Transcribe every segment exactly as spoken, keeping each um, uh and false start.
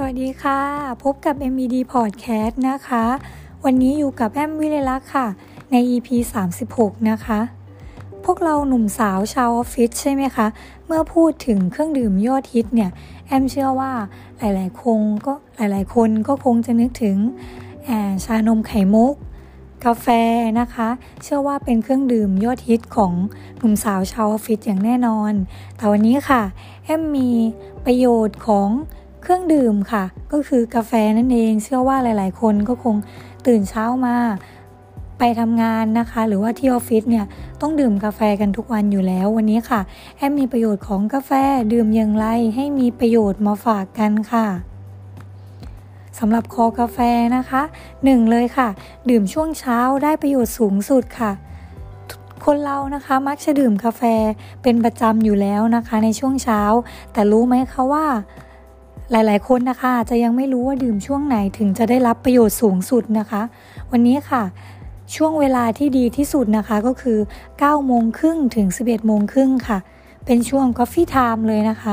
สวัสดีค่ะพบกับ เอ็ม อี ดี Podcast นะคะวันนี้อยู่กับแอมวิเลลักษ์ค่ะใน อี พี สามสิบหกนะคะพวกเราหนุ่มสาวชาวออฟฟิศใช่ไหมคะเมื่อพูดถึงเครื่องดื่มยอดฮิตเนี่ยแอมเชื่อว่าหลายๆคงก็หลายๆคนก็คงจะนึกถึงชานมไข่มุกกาแฟนะคะเชื่อว่าเป็นเครื่องดื่มยอดฮิตของหนุ่มสาวชาวออฟฟิศอย่างแน่นอนแต่วันนี้ค่ะแอมมีประโยชน์ของเครื่องดื่มค่ะก็คือกาแฟนั่นเองเชื่อว่าหลายๆคนก็คงตื่นเช้ามาไปทำงานนะคะหรือว่าที่ออฟฟิศเนี่ยต้องดื่มกาแฟกันทุกวันอยู่แล้ววันนี้ค่ะแอมมีประโยชน์ของกาแฟดื่มอย่างไรให้มีประโยชน์มาฝากกันค่ะสำหรับคอกาแฟนะคะหนึ่งเลยค่ะดื่มช่วงเช้าได้ประโยชน์สูงสุดค่ะคนเรานะคะมักจะดื่มกาแฟเป็นประจำอยู่แล้วนะคะในช่วงเช้าแต่รู้ไหมคะว่าหลายๆคนนะคะจะยังไม่รู้ว่าดื่มช่วงไหนถึงจะได้รับประโยชน์สูงสุดนะคะวันนี้ค่ะช่วงเวลาที่ดีที่สุดนะคะก็คือเก้าโมงครึ่งถึงสิบเอ็ดโมงครึ่งค่ะเป็นช่วง Coffee Time เลยนะคะ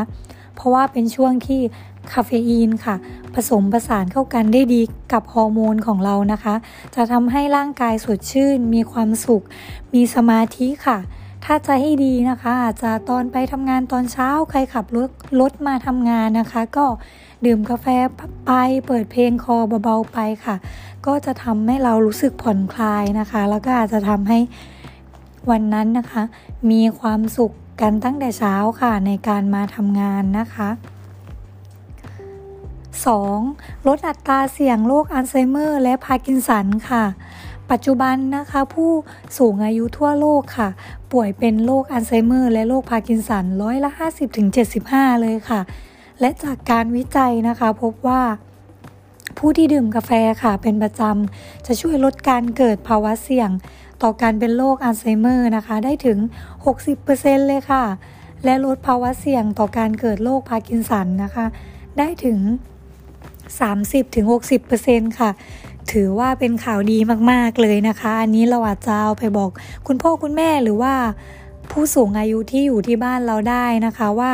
เพราะว่าเป็นช่วงที่คาเฟอีนค่ะผสมประสานเข้ากันได้ดีกับฮอร์โมนของเรานะคะจะทำให้ร่างกายสดชื่นมีความสุขมีสมาธิค่ะถ้าจะให้ดีนะคะอาจจะตอนไปทำงานตอนเช้าใครขับรถรถมาทำงานนะคะก็ดื่มกาแฟไปเปิดเพลงคอเบาๆไปค่ะก็จะทำให้เรารู้สึกผ่อนคลายนะคะแล้วก็อาจจะทำให้วันนั้นนะคะมีความสุขกันตั้งแต่เช้าค่ะในการมาทำงานนะคะสองลดอัตราเสี่ยงโรคอัลไซเมอร์และพาร์กินสันค่ะปัจจุบันนะคะผู้สูงอายุทั่วโลกค่ะป่วยเป็นโรคอัลไซเมอร์และโรคพาร์กินสันร้อยละ ห้าสิบถึงเจ็ดสิบห้า เลยค่ะและจากการวิจัยนะคะพบว่าผู้ที่ดื่มกาแฟค่ะเป็นประจำจะช่วยลดการเกิดภาวะเสี่ยงต่อการเป็นโรคอัลไซเมอร์นะคะได้ถึง หกสิบเปอร์เซ็นต์ เลยค่ะและลดภาวะเสี่ยงต่อการเกิดโรคพาร์กินสันนะคะได้ถึง สามสิบถึงหกสิบเปอร์เซ็นต์ ค่ะถือว่าเป็นข่าวดีมากๆเลยนะคะอันนี้เราอาจจะเอาไปบอกคุณพ่อคุณแม่หรือว่าผู้สูงอายุที่อยู่ที่บ้านเราได้นะคะว่า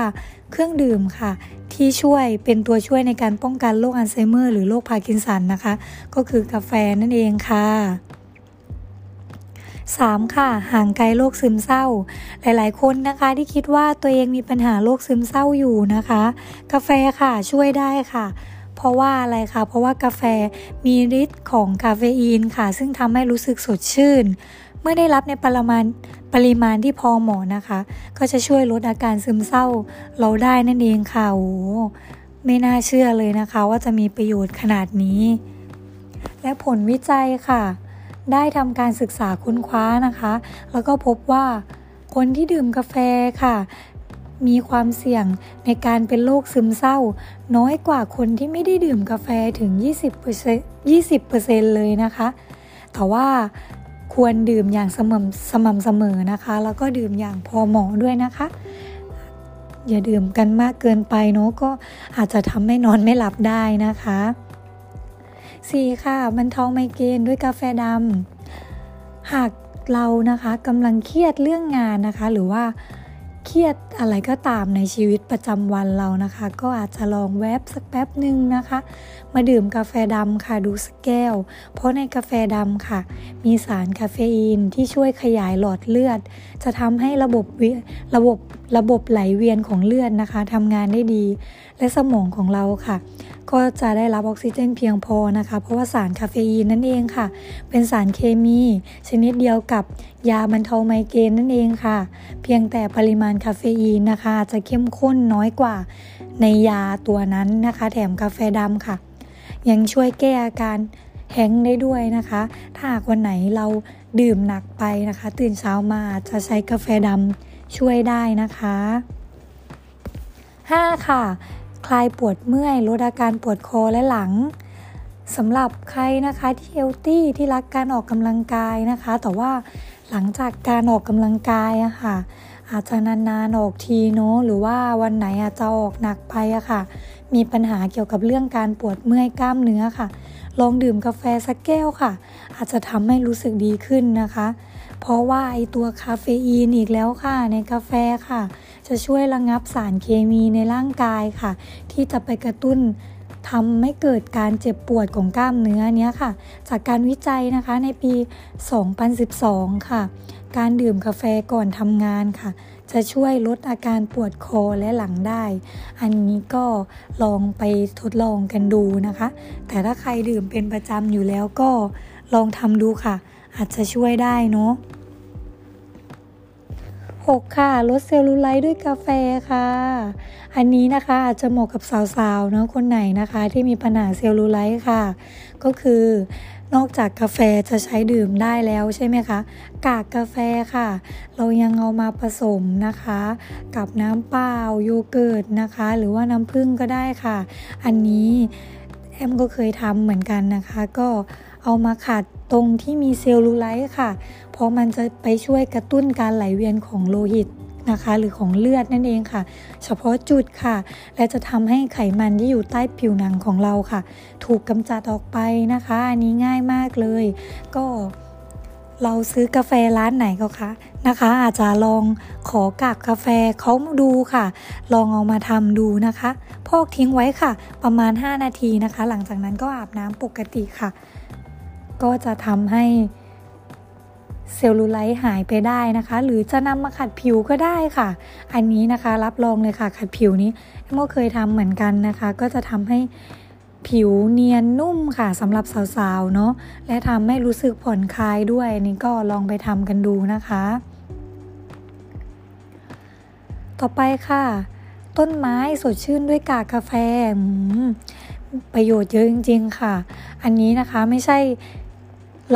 เครื่องดื่มค่ะที่ช่วยเป็นตัวช่วยในการป้องกันโรคอัลไซเมอร์หรือโรคพาร์กินสันนะคะก็คือกาแฟนั่นเองค่ะสามค่ะห่างไกลโรคซึมเศร้าหลายๆคนนะคะที่คิดว่าตัวเองมีปัญหาโรคซึมเศร้าอยู่นะคะกาแฟค่ะช่วยได้ค่ะเพราะว่าอะไรคะเพราะว่ากาแฟมีฤทธิ์ของคาเฟอีนค่ะซึ่งทำให้รู้สึกสดชื่นเมื่อได้รับในปริมาณปริมาณที่พอเหมาะนะคะก็จะช่วยลดอาการซึมเศร้าเราได้นั่นเองค่ะโอ้ไม่น่าเชื่อเลยนะคะว่าจะมีประโยชน์ขนาดนี้และผลวิจัยค่ะได้ทำการศึกษาค้นคว้านะคะแล้วก็พบว่าคนที่ดื่มกาแฟค่ะมีความเสี่ยงในการเป็นโรคซึมเศร้าน้อยกว่าคนที่ไม่ได้ดื่มกาแฟถึง ยี่สิบเปอร์เซ็นต์ เลยนะคะแต่ว่าควรดื่มอย่างสม่ำสม่ำเสมอนะคะแล้วก็ดื่มอย่างพอเหมาะด้วยนะคะอย่าดื่มกันมากเกินไปเนาะก็อาจจะทำให้นอนไม่หลับได้นะคะสี่ค่ะบรรเทาไมเกรนด้วยกาแฟดำหากเรานะคะกำลังเครียดเรื่องงานนะคะหรือว่าเครียดอะไรก็ตามในชีวิตประจำวันเรานะคะก็อาจจะลองแวบสักแป๊บหนึ่งนะคะมาดื่มกาแฟดำค่ะดูสักแก้วเพราะในกาแฟดำค่ะมีสารคาเฟอีนที่ช่วยขยายหลอดเลือดจะทำให้ระบบระบบระบบไหลเวียนของเลือดนะคะทำงานได้ดีและสมองของเราค่ะก็จะได้รับออกซิเจนเพียงพอนะคะเพราะว่าสารคาเฟอีนนั่นเองค่ะเป็นสารเคมีชนิดเดียวกับยาบรรเทาไมเกรนนั่นเองค่ะเพียงแต่ปริมาณคาเฟอีนนะคะจะเข้มข้นน้อยกว่าในยาตัวนั้นนะคะแถมกาแฟดำค่ะยังช่วยแก้อาการแฮงก์ได้ด้วยนะคะถ้าวันไหนเราดื่มหนักไปนะคะตื่นเช้ามาจะใช้กาแฟดำช่วยได้นะคะห้าค่ะคลายปวดเมื่อยลดอาการปวดคอและหลังสำหรับใครนะคะที่เฮลตี้ที่รักการออกกำลังกายนะคะแต่ว่าหลังจากการออกกำลังกายอะค่ะอาจจะนานๆออกทีเนาะหรือว่าวันไหนอาจจะออกหนักไปอะค่ะมีปัญหาเกี่ยวกับเรื่องการปวดเมื่อยกล้ามเนื้อค่ะลองดื่มกาแฟสักแก้วค่ะอาจจะทำให้รู้สึกดีขึ้นนะคะเพราะว่าไอตัวคาเฟอีนอีกแล้วค่ะในกาแฟค่ะจะช่วยระงับสารเคมีในร่างกายค่ะที่จะไปกระตุ้น ทำให้เกิดการเจ็บปวดของกล้ามเนื้อเนี้ยค่ะจากการวิจัยนะคะในปีสองพันสิบสองค่ะการดื่มกาแฟก่อนทำงานค่ะจะช่วยลดอาการปวดคอและหลังได้อันนี้ก็ลองไปทดลองกันดูนะคะแต่ถ้าใครดื่มเป็นประจำอยู่แล้วก็ลองทำดูค่ะอาจจะช่วยได้เนาะหกค่ะลดเซลลูไลท์ด้วยกาแฟค่ะอันนี้นะคะอาจจะเหมาะกับสาวๆเนาะคนไหนนะคะที่มีปัญหาเซลลูไลท์ค่ะก็คือนอกจากกาแฟจะใช้ดื่มได้แล้วใช่ไหมคะกากกาแฟค่ะเรายังเอามาผสมนะคะกับน้ำเปล่าโยเกิร์ตนะคะหรือว่าน้ำผึ้งก็ได้ค่ะอันนี้แอมก็เคยทำเหมือนกันนะคะก็เอามาขัดตรงที่มีเซลลูไลท์ค่ะเพราะมันจะไปช่วยกระตุ้นการไหลเวียนของโลหิตนะคะหรือของเลือดนั่นเองค่ะเฉพาะจุดค่ะและจะทำให้ไขมันที่อยู่ใต้ผิวหนังของเราค่ะถูกกำจัดออกไปนะคะอันนี้ง่ายมากเลยก็เราซื้อกาแฟร้านไหนก็คะนะคะอาจจะลองขอกากกาแฟเขามาดูค่ะลองเอามาทำดูนะคะพอกทิ้งไว้ค่ะประมาณห้านาทีนะคะหลังจากนั้นก็อาบน้ำปกติค่ะก็จะทำให้เซลลูไลท์หายไปได้นะคะหรือจะนำมาขัดผิวก็ได้ค่ะอันนี้นะคะรับรองเลยค่ะขัดผิวนี้เมื่อเคยทำเหมือนกันนะคะก็จะทำให้ผิวเนียนนุ่มค่ะสำหรับสาวๆเนาะและทำให้รู้สึกผ่อนคลายด้วยนี่ก็ลองไปทำกันดูนะคะต่อไปค่ะต้นไม้สดชื่นด้วยกากกาแฟประโยชน์เยอะจริงๆค่ะอันนี้นะคะไม่ใช่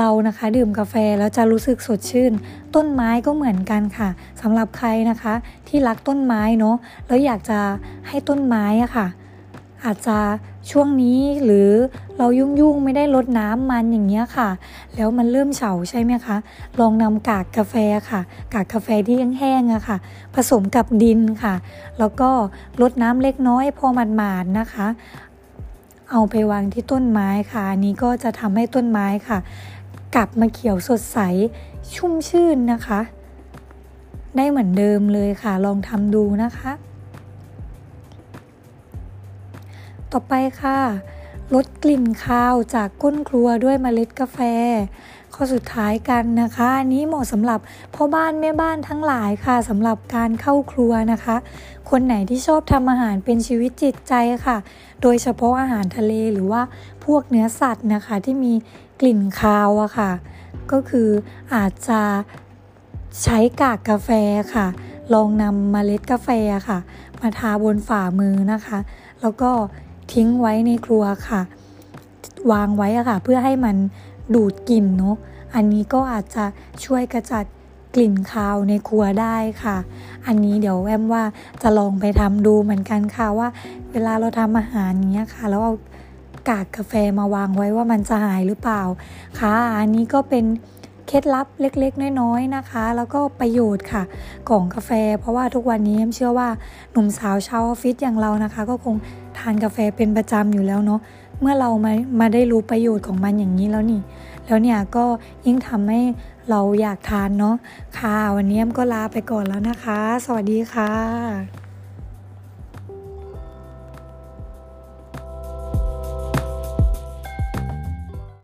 เรานะคะดื่มกาแฟแล้วจะรู้สึกสดชื่นต้นไม้ก็เหมือนกันค่ะสำหรับใครนะคะที่รักต้นไม้เนาะแล้วอยากจะให้ต้นไม้อะค่ะอาจจะช่วงนี้หรือเรายุ่งๆไม่ได้รดน้ำมันอย่างเงี้ยค่ะแล้วมันเริ่มเฉาใช่ไหมคะลองนำกากกาแฟค่ะกากกาแฟที่แห้งๆอะค่ะผสมกับดินค่ะแล้วก็รดน้ำเล็กน้อยพอหมาดๆนะคะเอาไปวางที่ต้นไม้ค่ะอันนี้ก็จะทำให้ต้นไม้ค่ะกลับมาเขียวสดใสชุ่มชื่นนะคะได้เหมือนเดิมเลยค่ะลองทำดูนะคะต่อไปค่ะลดกลิ่นคาวจากก้นครัวด้วยเมล็ดกาแฟข้อสุดท้ายกันนะคะอันนี้เหมาะสำหรับพ่อบ้านแม่บ้านทั้งหลายค่ะสำหรับการเข้าครัวนะคะคนไหนที่ชอบทำอาหารเป็นชีวิตจิตใจค่ะโดยเฉพาะอาหารทะเลหรือว่าพวกเนื้อสัตว์นะคะที่มีกลิ่นคาวอะค่ะก็คืออาจจะใช้กากกาแฟค่ะลองนำเมล็ดกาแฟค่ะมาทาบนฝ่ามือนะคะแล้วก็ทิ้งไว้ในครัวค่ะวางไว้อะค่ะเพื่อให้มันดูดกลิ่นเนาะอันนี้ก็อาจจะช่วยกระจัดกลิ่นคาวในครัวได้ค่ะอันนี้เดี๋ยวแอมว่าจะลองไปทำดูเหมือนกันค่ะว่าเวลาเราทำอาหารเนี้ยค่ะแล้วเอากากกาแฟมาวางไว้ว่ามันจะหายหรือเปล่าค่ะอันนี้ก็เป็นเคล็ดลับเล็กๆน้อยๆนะคะแล้วก็ประโยชน์ค่ะของกาแฟเพราะว่าทุกวันนี้แอมเชื่อว่าหนุ่มสาวชาวออฟฟิศอย่างเรานะคะก็คงทานกาแฟเป็นประจำอยู่แล้วเนาะเมื่อเรามามาได้รู้ประโยชน์ของมันอย่างนี้แล้วนี่แล้วเนี่ยก็ยิ่งทำให้เราอยากทานเนาะค่ะวันนี้แอมก็ลาไปก่อนแล้วนะคะสวัสดีค่ะ